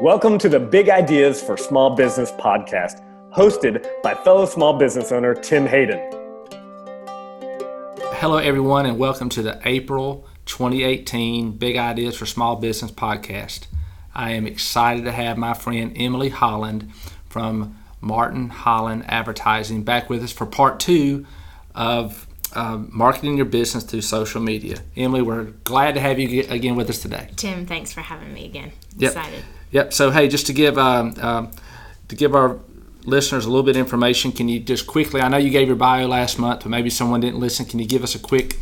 Welcome to the Big Ideas for Small Business podcast, hosted by fellow small business owner Tim Hayden. Hello, everyone, and welcome to the April 2018 Big Ideas for Small Business podcast. I am excited to have my friend Emily Holland from Martin Holland Advertising back with us for part two of marketing your business through social media. Emily, we're glad to have you again with us today. Tim, thanks for having me again. Excited. Yep. So, hey, just to give our listeners a little bit of information, can you just quickly, I know you gave your bio last month, but maybe someone didn't listen. Can you give us a quick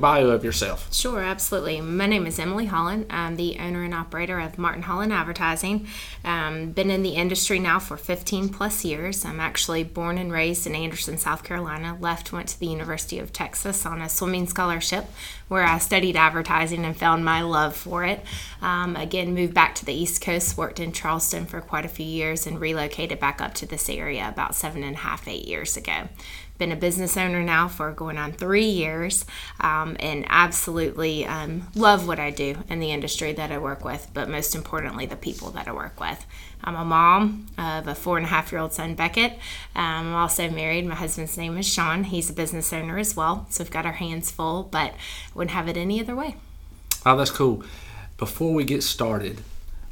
bio of yourself? Sure, absolutely. My name is Emily Holland. I'm the owner and operator of Martin Holland Advertising. Been in the industry now for 15 plus years. I'm actually born and raised in Anderson, South Carolina. Went to the University of Texas on a swimming scholarship where I studied advertising and found my love for it. Again, moved back to the East Coast, worked in Charleston for quite a few years, and relocated back up to the area about 7.5 to 8 years ago. Been a business owner now for going on 3 years, and absolutely love what I do and the industry that I work with, but most importantly, the people that I work with. I'm a mom of a 4.5-year-old son, Beckett. I'm also married. My husband's name is Sean. He's a business owner as well, so we've got our hands full, but wouldn't have it any other way. Oh, that's cool. Before we get started,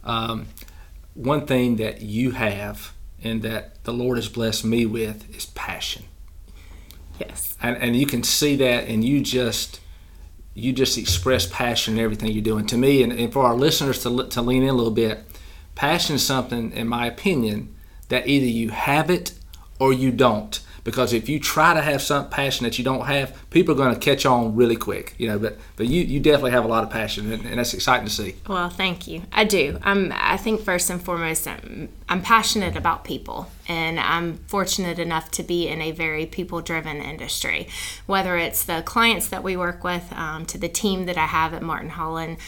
one thing that you have and that the Lord has blessed me with is passion. Yes. And you can see that, and you just express passion in everything you're doing. To me, and for our listeners to lean in a little bit, passion is something, in my opinion, that either you have it or you don't. Because if you try to have some passion that you don't have, people are going to catch on really quick, you know. But you definitely have a lot of passion, and that's exciting to see. Well, thank you. I do. I think first and foremost, I'm passionate about people, and I'm fortunate enough to be in a very people-driven industry. Whether it's the clients that we work with, to the team that I have at Martin Holland,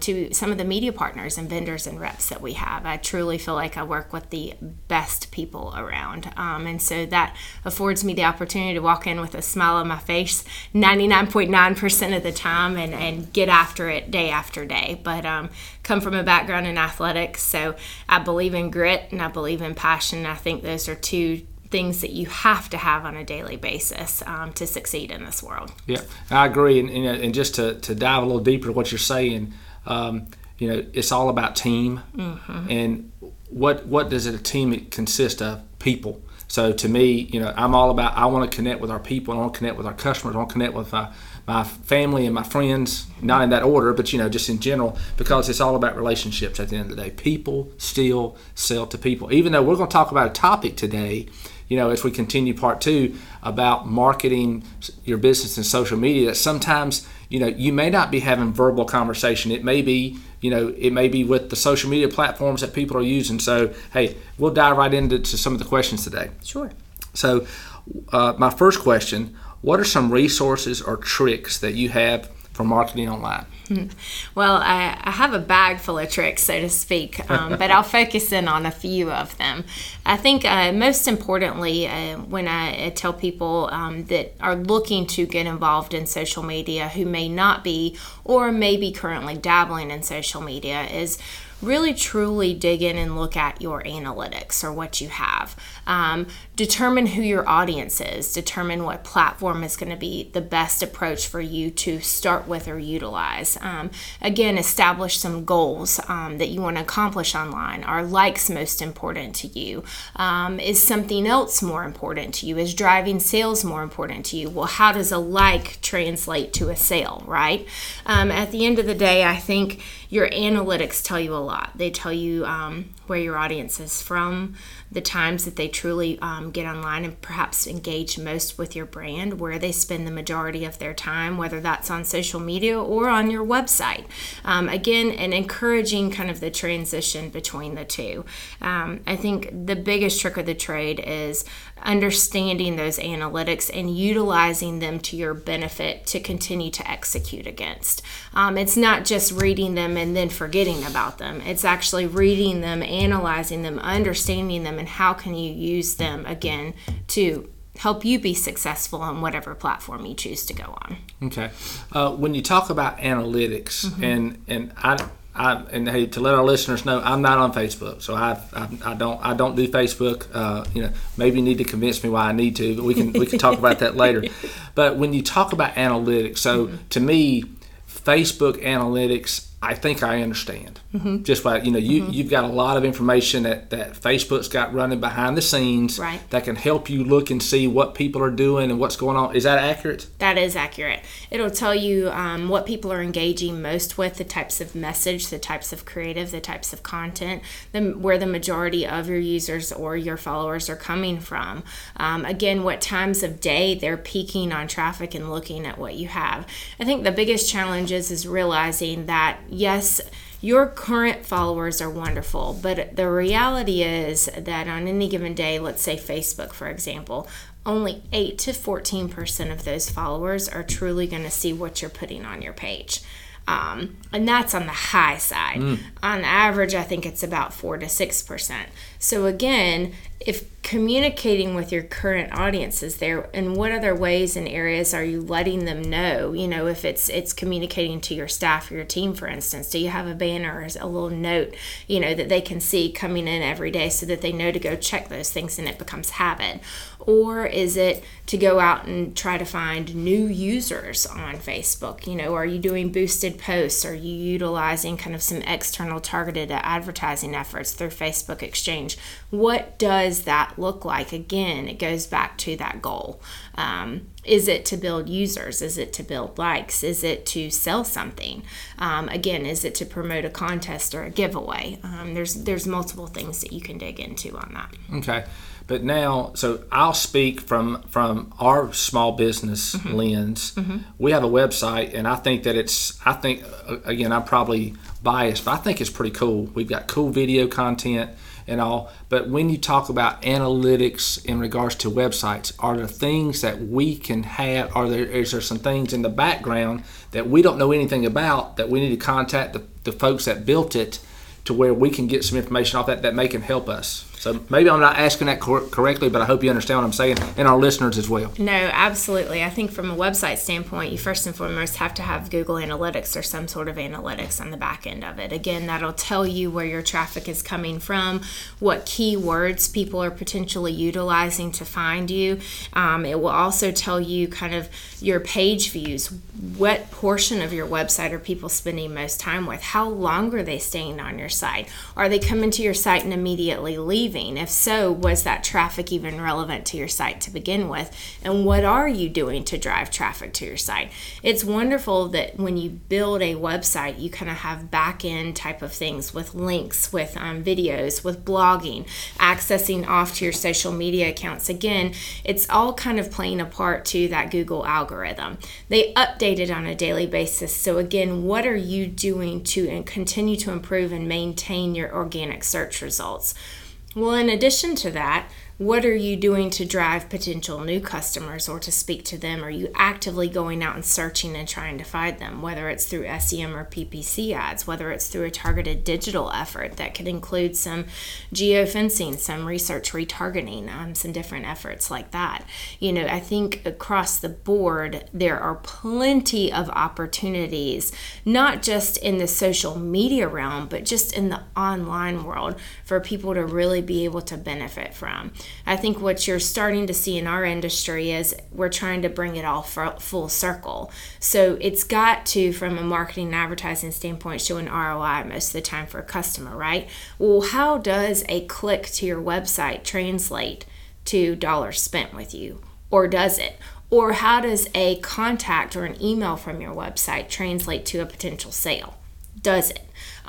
to some of the media partners and vendors and reps that we have, I truly feel like I work with the best people around, and so that affords me the opportunity to walk in with a smile on my face 99.9% of the time and get after it day after day. But come from a background in athletics, so I believe in grit and I believe in passion. I think those are two things that you have to have on a daily basis to succeed in this world. Yeah, I agree. And just to dive a little deeper to what you're saying, you know, it's all about team. Mm-hmm. And what does a team consist of? People. So to me, you know, I'm all about, I want to connect with our people, I want to connect with our customers, I want to connect with my family and my friends, not in that order, but, you know, just in general, because it's all about relationships at the end of the day. People still sell to people. Even though we're going to talk about a topic today, you know, as we continue part two about marketing your business and social media, that sometimes, you know, you may not be having verbal conversation. It may be, you know, it may be with the social media platforms that people are using. So, hey, we'll dive right into some of the questions today. Sure. So, my first question, what are some resources or tricks that you have for marketing online? Well, I have a bag full of tricks, so to speak, but I'll focus in on a few of them. I think most importantly, when I tell people that are looking to get involved in social media, who may not be or may be currently dabbling in social media, is really truly dig in and look at your analytics or what you have. Determine who your audience is. Determine what platform is going to be the best approach for you to start with or utilize. Again, establish some goals that you want to accomplish online. Are likes most important to you? Is something else more important to you? Is driving sales more important to you? Well, how does a like translate to a sale, right? At the end of the day, I think your analytics tell you a lot. They tell you where your audience is from, the times that they truly get online and perhaps engage most with your brand, where they spend the majority of their time, whether that's on social media or on your website. Again, and encouraging kind of the transition between the two. I think the biggest trick of the trade is understanding those analytics and utilizing them to your benefit to continue to execute against. It's not just reading them and then forgetting about them. It's actually reading them, analyzing them, understanding them, and how can you use them again to help you be successful on whatever platform you choose to go on. Okay. When you talk about analytics, mm-hmm. and I And hey, to let our listeners know, I'm not on Facebook, so I don't do Facebook. Maybe you need to convince me why I need to, but we can talk about that later. But when you talk about analytics, so to me, Facebook analytics, I think I understand. Mm-hmm. Just by you've got a lot of information that Facebook's got running behind the scenes that can help you look and see what people are doing and what's going on. Is that accurate? That is accurate. It'll tell you what people are engaging most with, the types of message, the types of creative, the types of content, where the majority of your users or your followers are coming from. Again, what times of day they're peaking on traffic and looking at what you have. I think the biggest challenge is realizing that yes, your current followers are wonderful, but the reality is that on any given day, let's say Facebook, for example, only 8 to 14% of those followers are truly going to see what you're putting on your page. And that's on the high side. On average, I think it's about 4 to 6%. So again, if communicating with your current audience is there, and what other ways and areas are you letting them know? If it's communicating to your staff or your team, for instance, do you have a banner or a little note, that they can see coming in every day so that they know to go check those things and it becomes habit? Or is it to go out and try to find new users on Facebook? Are you doing boosted posts? Are you utilizing kind of some external targeted advertising efforts through Facebook Exchange? What does that look like? Again, it goes back to that goal. Is it to build users? Is it to build likes? Is it to sell something? Again, is it to promote a contest or a giveaway? There's multiple things that you can dig into on that. Okay. But now, so I'll speak from our small business lens. Mm-hmm. We have a website, and I think, again, I'm probably biased, but I think it's pretty cool. We've got cool video content and all. But when you talk about analytics in regards to websites, are there things that we can have? Is there some things in the background that we don't know anything about that we need to contact the folks that built it to where we can get some information off that may can help us? So maybe I'm not asking that correctly, but I hope you understand what I'm saying, and our listeners as well. No, absolutely. I think from a website standpoint, you first and foremost have to have Google Analytics or some sort of analytics on the back end of it. Again, that'll tell you where your traffic is coming from, what keywords people are potentially utilizing to find you. It will also tell you kind of your page views, what portion of your website are people spending most time with, how long are they staying on your site, are they coming to your site and immediately leaving? If so, was that traffic even relevant to your site to begin with? And what are you doing to drive traffic to your site? It's wonderful that when you build a website, you kind of have back-end type of things with links, with videos, with blogging, accessing off to your social media accounts. Again, it's all kind of playing a part to that Google algorithm. They update it on a daily basis. So again, what are you doing to continue to improve and maintain your organic search results? Well, in addition to that, what are you doing to drive potential new customers or to speak to them? Are you actively going out and searching and trying to find them, whether it's through SEM or PPC ads, whether it's through a targeted digital effort that could include some geofencing, some research retargeting, some different efforts like that? I think across the board, there are plenty of opportunities, not just in the social media realm, but just in the online world for people to really be able to benefit from. I think what you're starting to see in our industry is we're trying to bring it all full circle. So it's got to, from a marketing and advertising standpoint, show an ROI most of the time for a customer, right? Well, how does a click to your website translate to dollars spent with you? Or does it? Or how does a contact or an email from your website translate to a potential sale? Does it?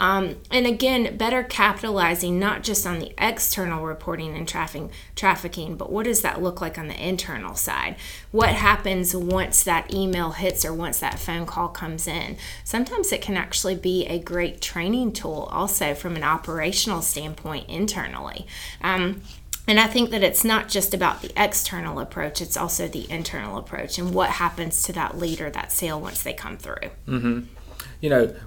And again, better capitalizing not just on the external reporting and trafficking, but what does that look like on the internal side? What happens once that email hits or once that phone call comes in? Sometimes it can actually be a great training tool also from an operational standpoint internally. And I think that it's not just about the external approach, it's also the internal approach and what happens to that lead or that sale once they come through. Mm-hmm.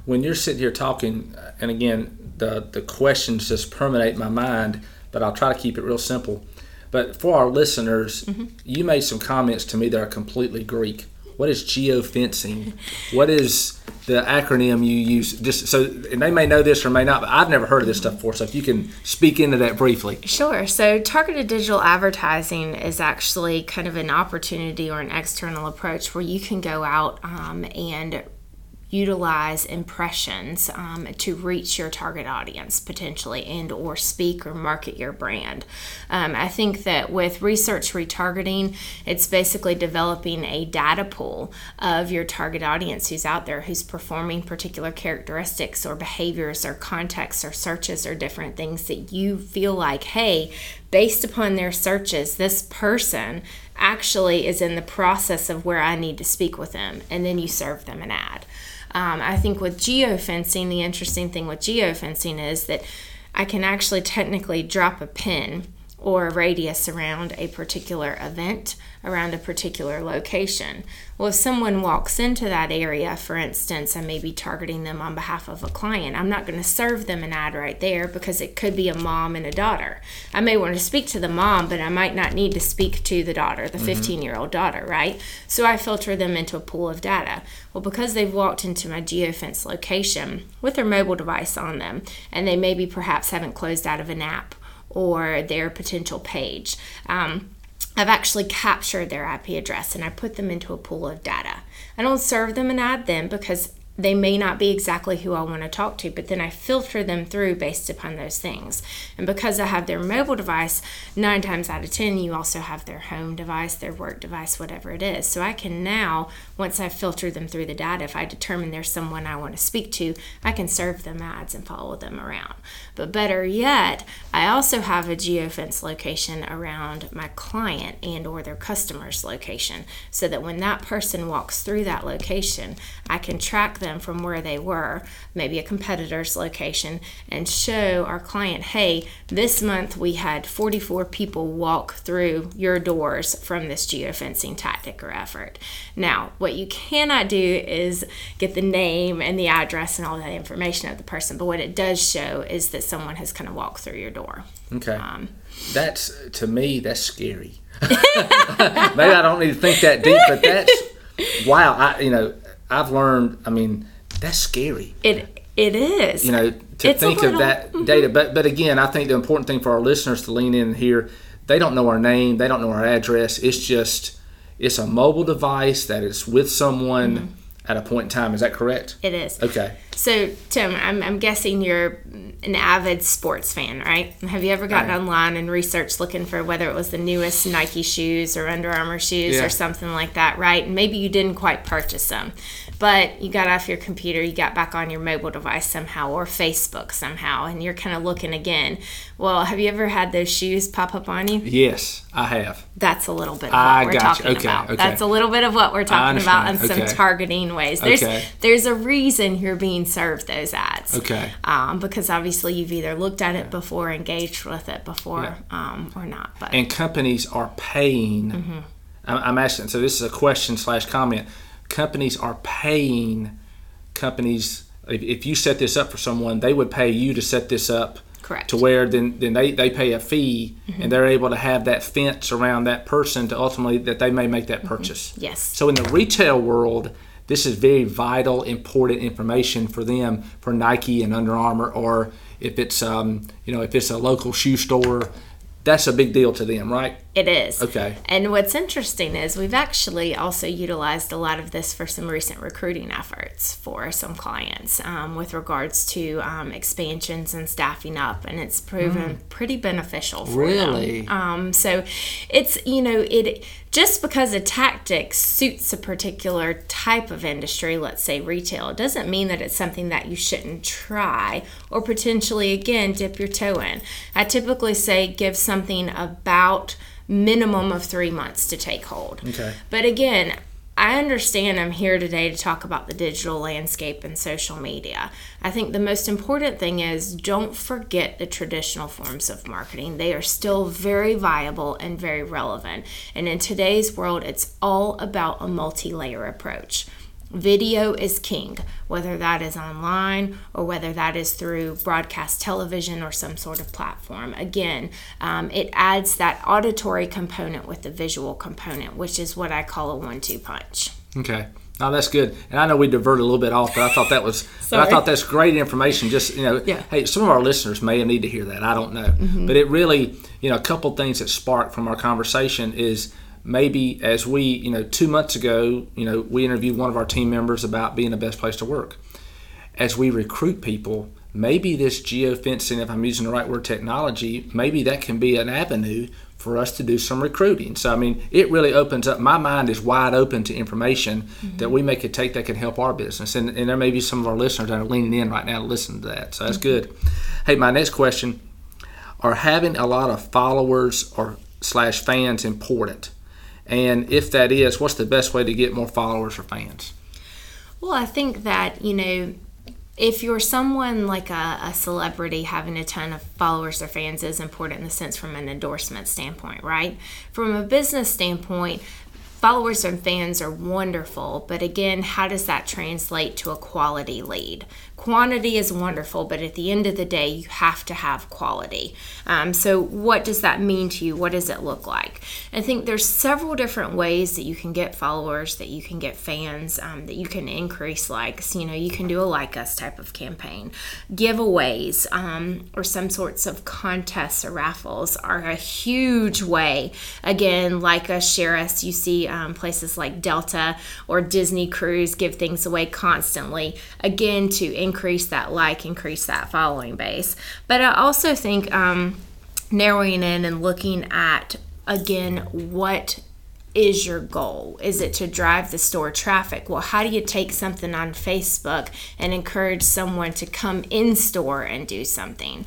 When you're sitting here talking, and again, the questions just permeate my mind, but I'll try to keep it real simple. But for our listeners, you made some comments to me that are completely Greek. What is geofencing? What is the acronym you use? Just so, and they may know this or may not, but I've never heard of this stuff before. So if you can speak into that briefly. Sure. So targeted digital advertising is actually kind of an opportunity or an external approach where you can go out and utilize impressions to reach your target audience potentially, and or speak or market your brand. I think that with research retargeting, it's basically developing a data pool of your target audience who's out there, who's performing particular characteristics or behaviors or contexts or searches or different things that you feel like, hey, based upon their searches, this person actually is in the process of where I need to speak with them, and then you serve them an ad. I think with geofencing, the interesting thing with geofencing is that I can actually technically drop a pin or a radius around a particular event, around a particular location. Well, if someone walks into that area, for instance, I may be targeting them on behalf of a client. I'm not going to serve them an ad right there because it could be a mom and a daughter. I may want to speak to the mom, but I might not need to speak to the daughter, the 15-year-old daughter, right? So I filter them into a pool of data. Well, because they've walked into my geofence location with their mobile device on them, and they maybe perhaps haven't closed out of an app or their potential page, I've actually captured their IP address and I put them into a pool of data. I don't serve them an ad then because they may not be exactly who I want to talk to, but then I filter them through based upon those things. And because I have their mobile device, 9 times out of 10, you also have their home device, their work device, whatever it is. So I can now, once I filter them through the data, if I determine there's someone I want to speak to, I can serve them ads and follow them around. But better yet, I also have a geofence location around my client and or their customer's location, so that when that person walks through that location, I can track them from where they were, maybe a competitor's location, and show our client, hey, this month we had 44 people walk through your doors from this geofencing tactic or effort. Now, what you cannot do is get the name and the address and all that information of the person, but what it does show is that someone has kind of walked through your door. Okay. That's, to me, that's scary. Maybe I don't need to think that deep, but that's, wow, I've learned, that's scary. It is. To think of that data. But again, I think the important thing for our listeners to lean in here, they don't know our name, they don't know our address. It's a mobile device that is with someone at a point in time. Is that correct? It is. Okay. So, Tim, I'm guessing you're an avid sports fan, right? Have you ever gotten online and researched looking for whether it was the newest Nike shoes or Under Armour shoes or something like that, right? And maybe you didn't quite purchase them, but you got off your computer, you got back on your mobile device somehow or Facebook somehow, and you're kind of looking again. Well, have you ever had those shoes pop up on you? Yes, I have. That's a little bit of what we're talking about. Okay. That's a little bit of what we're talking about in some targeting ways. There's a reason you're being served those ads. Okay. Because obviously you've either looked at it before, engaged with it before, or not. But. And companies are paying. Mm-hmm. I'm asking, so this is a question / comment. Companies are paying companies. If you set this up for someone, they would pay you to set this up. Correct. To where then they pay a fee, and they're able to have that fence around that person to ultimately that they may make that purchase. Yes. So in the retail world, this is very vital, important information for them, for Nike and Under Armour, or if it's if it's a local shoe store, that's a big deal to them, right? It is. Okay. And what's interesting is we've actually also utilized a lot of this for some recent recruiting efforts for some clients with regards to expansions and staffing up, and it's proven pretty beneficial for them. Really? So it's, just because a tactic suits a particular type of industry, let's say retail, it doesn't mean that it's something that you shouldn't try or potentially, again, dip your toe in. I typically say give something about minimum of 3 months to take hold. Okay. But again, I understand I'm here today to talk about the digital landscape and social media. I think the most important thing is don't forget the traditional forms of marketing. They are still very viable and very relevant. And in today's world, it's all about a multi-layer approach. Video is king, whether that is online or whether that is through broadcast television or some sort of platform. Again, it adds that auditory component with the visual component, which is what I call a 1-2 punch. Okay. Oh, that's good. And I know we diverted a little bit off, but I thought that was, I thought that's great information. Just, hey, some of our listeners may need to hear that. I don't know. Mm-hmm. But it really, a couple things that sparked from our conversation is maybe as we, 2 months ago, we interviewed one of our team members about being the best place to work. As we recruit people, maybe this geofencing, if I'm using the right word, technology, maybe that can be an avenue for us to do some recruiting. So, I mean, it really opens up. My mind is wide open to information mm-hmm. that we may could take that can help our business. And there may be some of our listeners that are leaning in right now to listen to that. So that's mm-hmm. good. Hey, my next question, are having a lot of followers or / fans important? And if that is, what's the best way to get more followers or fans? Well, I think that, if you're someone like a celebrity, having a ton of followers or fans is important in the sense from an endorsement standpoint, right? From a business standpoint, followers and fans are wonderful, but again, how does that translate to a quality lead? Quantity is wonderful, but at the end of the day, you have to have quality. So what does that mean to you? What does it look like? I think there's several different ways that you can get followers, that you can get fans, that you can increase likes. You can do a like us type of campaign. Giveaways or some sorts of contests or raffles are a huge way. Again, like us, share us. You see places like Delta or Disney Cruise give things away constantly, again, to increase that following base. But I also think narrowing in and looking at, again, what is your goal? Is it to drive the store traffic? Well, how do you take something on Facebook and encourage someone to come in store and do something?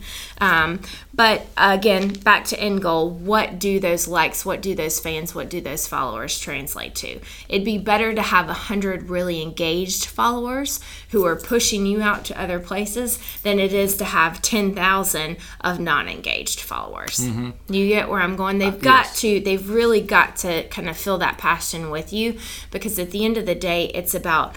But again, back to end goal, what do those likes, what do those fans, what do those followers translate to? It'd be better to have 100 really engaged followers who are pushing you out to other places than it is to have 10,000 of non-engaged followers. Mm-hmm. You get where I'm going? They've got to, they've really got to kind of feel that passion with you, because at the end of the day, it's about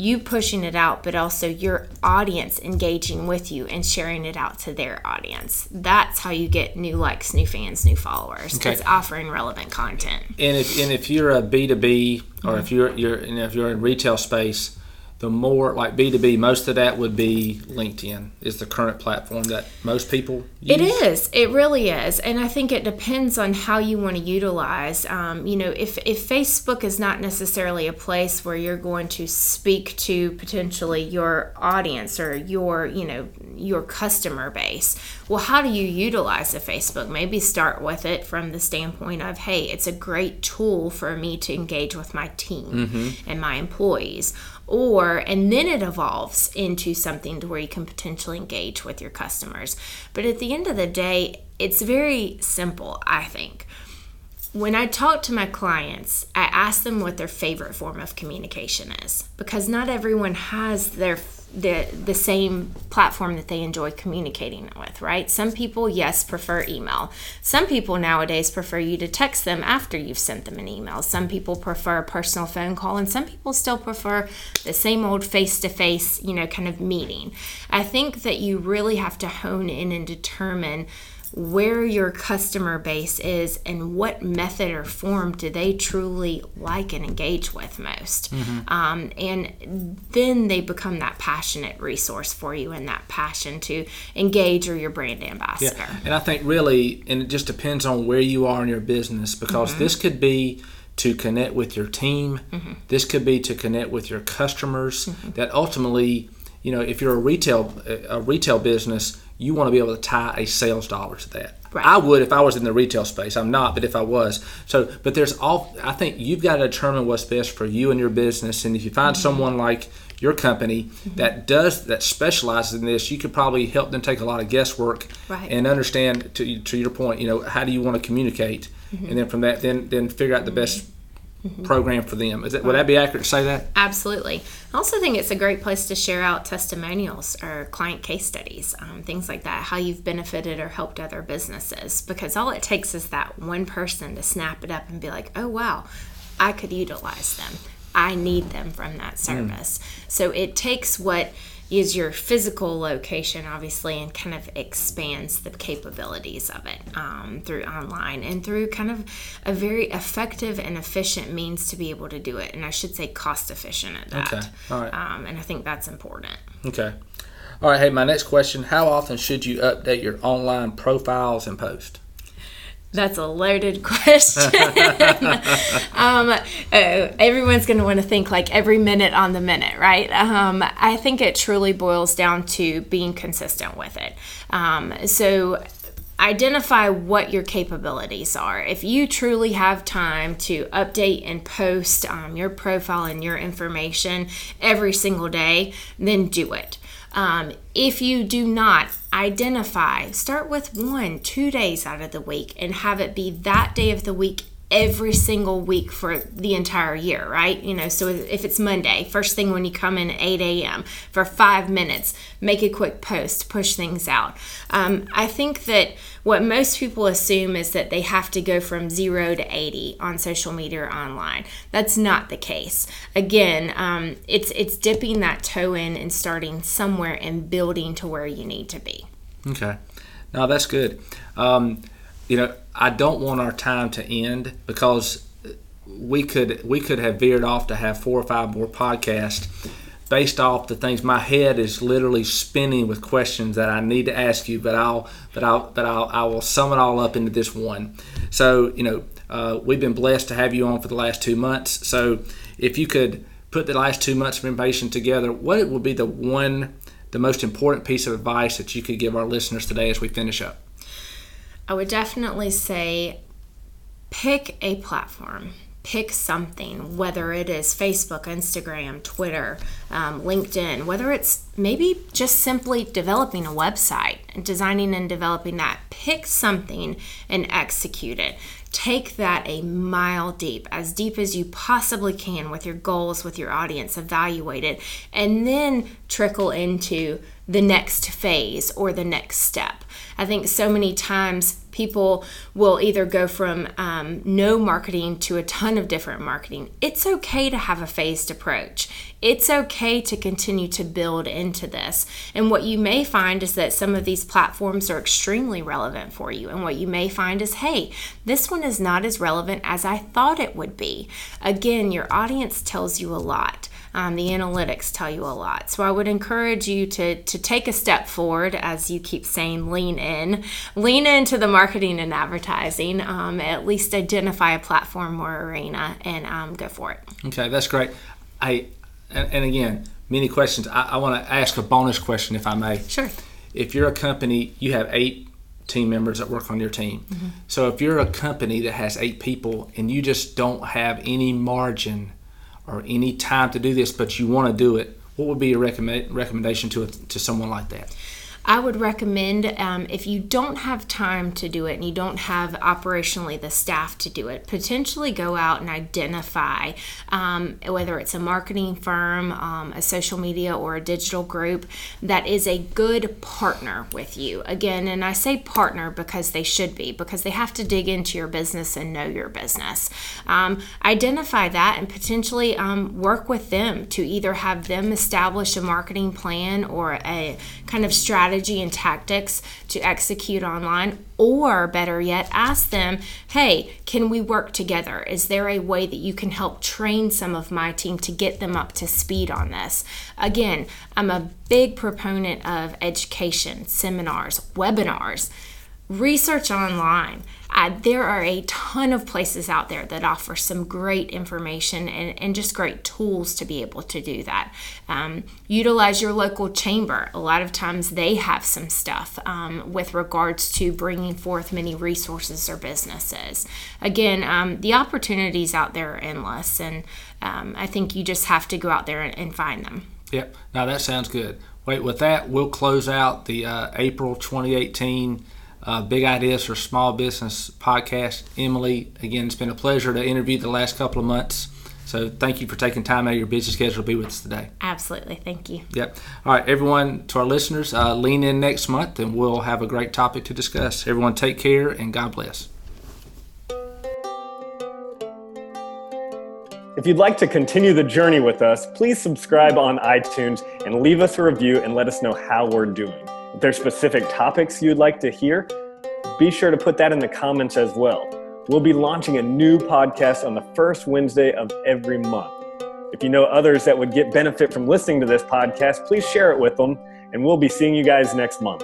you pushing it out, but also your audience engaging with you and sharing it out to their audience. That's how you get new likes, new fans, new followers. Okay. It's offering relevant content. And if you're a B2B or mm-hmm. if you're in retail space, the more like B2B, most of that would be LinkedIn is the current platform that most people use. It is. It really is. And I think it depends on how you want to utilize. If Facebook is not necessarily a place where you're going to speak to potentially your audience or your customer base, well, how do you utilize a Facebook? Maybe start with it from the standpoint of, hey, it's a great tool for me to engage with my team mm-hmm. and my employees. And then it evolves into something to where you can potentially engage with your customers. But at the end of the day, it's very simple, I think. When I talk to my clients, I ask them what their favorite form of communication is, because not everyone has the same platform that they enjoy communicating with, right? Some people, yes, prefer email. Some people nowadays prefer you to text them after you've sent them an email. Some people prefer a personal phone call, and some people still prefer the same old face-to-face, kind of meeting. I think that you really have to hone in and determine where your customer base is and what method or form do they truly like and engage with most. Mm-hmm. And then they become that passionate resource for you and that passion to engage, or your brand ambassador. Yeah. And I think really, and it just depends on where you are in your business, because mm-hmm. this could be to connect with your team. Mm-hmm. This could be to connect with your customers mm-hmm. that ultimately, if you're a retail business, you want to be able to tie a sales dollar to that. Right. I would if I was in the retail space. I'm not, but if I was. So, but I think you've got to determine what's best for you and your business. And if you find mm-hmm. someone like your company mm-hmm. that specializes in this, you could probably help them take a lot of guesswork right. and understand, to your point, how do you want to communicate? Mm-hmm. And then from that, then figure out the best mm-hmm. program for them. Would that be accurate to say that? Absolutely. I also think it's a great place to share out testimonials or client case studies, things like that, how you've benefited or helped other businesses, because all it takes is that one person to snap it up and be like, oh, wow, I could utilize them. I need them from that service. Mm. So it takes what is your physical location, obviously, and kind of expands the capabilities of it through online and through kind of a very effective and efficient means to be able to do it. And I should say cost efficient at that. Okay. All right. And I think that's important. Okay. All right. Hey, my next question, how often should you update your online profiles and posts? That's a loaded question. Everyone's going to want to think like every minute on the minute, right? I think it truly boils down to being consistent with it. So identify what your capabilities are. If you truly have time to update and post your profile and your information every single day, then do it. If you do not identify, start with 1-2 days out of the week and have it be that day of the week every single week for the entire year, right? You know, so if it's Monday, first thing when you come in at 8 a.m. for 5 minutes, make a quick post, push things out. I think that what most people assume is that they have to go from 0 to 80 on social media or online. That's not the case. Again, it's dipping that toe in and starting somewhere and building to where you need to be. Okay. No, that's good. You know, I don't want our time to end because we could have veered off to have 4 or 5 more podcasts based off the things. My head is literally spinning with questions that I need to ask you, but I will sum it all up into this one. So, you know, we've been blessed to have you on for the last 2 months. So if you could put the last 2 months of information together, what would be the most important piece of advice that you could give our listeners today as we finish up? I would definitely say pick a platform, pick something, whether it is Facebook, Instagram, Twitter, LinkedIn, whether it's maybe just simply developing a website and designing and developing that. Pick something and execute it. Take that a mile deep as you possibly can with your goals, with your audience, evaluate it, and then trickle into the next phase or the next step. I think so many times people will either go from no marketing to a ton of different marketing. It's okay to have a phased approach. It's okay to continue to build into this. And what you may find is that some of these platforms are extremely relevant for you. And what you may find is, hey, this one is not as relevant as I thought it would be. Again, your audience tells you a lot. The analytics tell you a lot. So I would encourage you to take a step forward, as you keep saying, lean into the marketing and advertising, at least identify a platform or arena and go for it. Okay, that's great. And again, many questions. I want to ask a bonus question, if I may. Sure. If you're a company, you have 8 team members that work on your team. Mm-hmm. So if you're a company that has 8 people and you just don't have any margin or any time to do this, but you want to do it, what would be your recommendation to someone like that? I would recommend if you don't have time to do it and you don't have operationally the staff to do it, potentially go out and identify whether it's a marketing firm, a social media or a digital group that is a good partner with you. Again, and I say partner because they should be, because they have to dig into your business and know your business. Identify that and potentially work with them to either have them establish a marketing plan or a kind of strategy and tactics to execute online, or better yet, ask them, hey, can we work together? Is there a way that you can help train some of my team to get them up to speed on this? Again, I'm a big proponent of education, seminars, webinars, research online. There are a ton of places out there that offer some great information and just great tools to be able to do that. Utilize your local chamber. A lot of times they have some stuff with regards to bringing forth many resources or businesses. Again, the opportunities out there are endless, and I think you just have to go out there and find them. Yep. Now that sounds good. Wait, with that, we'll close out the April 2018 Big Ideas for Small Business podcast. Emily, again, it's been a pleasure to interview the last couple of months. So thank you for taking time out of your busy schedule to be with us today. Absolutely. Thank you. Yep. All right, everyone, to our listeners, lean in next month and we'll have a great topic to discuss. Everyone, take care and God bless. If you'd like to continue the journey with us, please subscribe on iTunes and leave us a review and let us know how we're doing. If there's specific topics you'd like to hear, be sure to put that in the comments as well. We'll be launching a new podcast on the first Wednesday of every month. If you know others that would get benefit from listening to this podcast, please share it with them, and we'll be seeing you guys next month.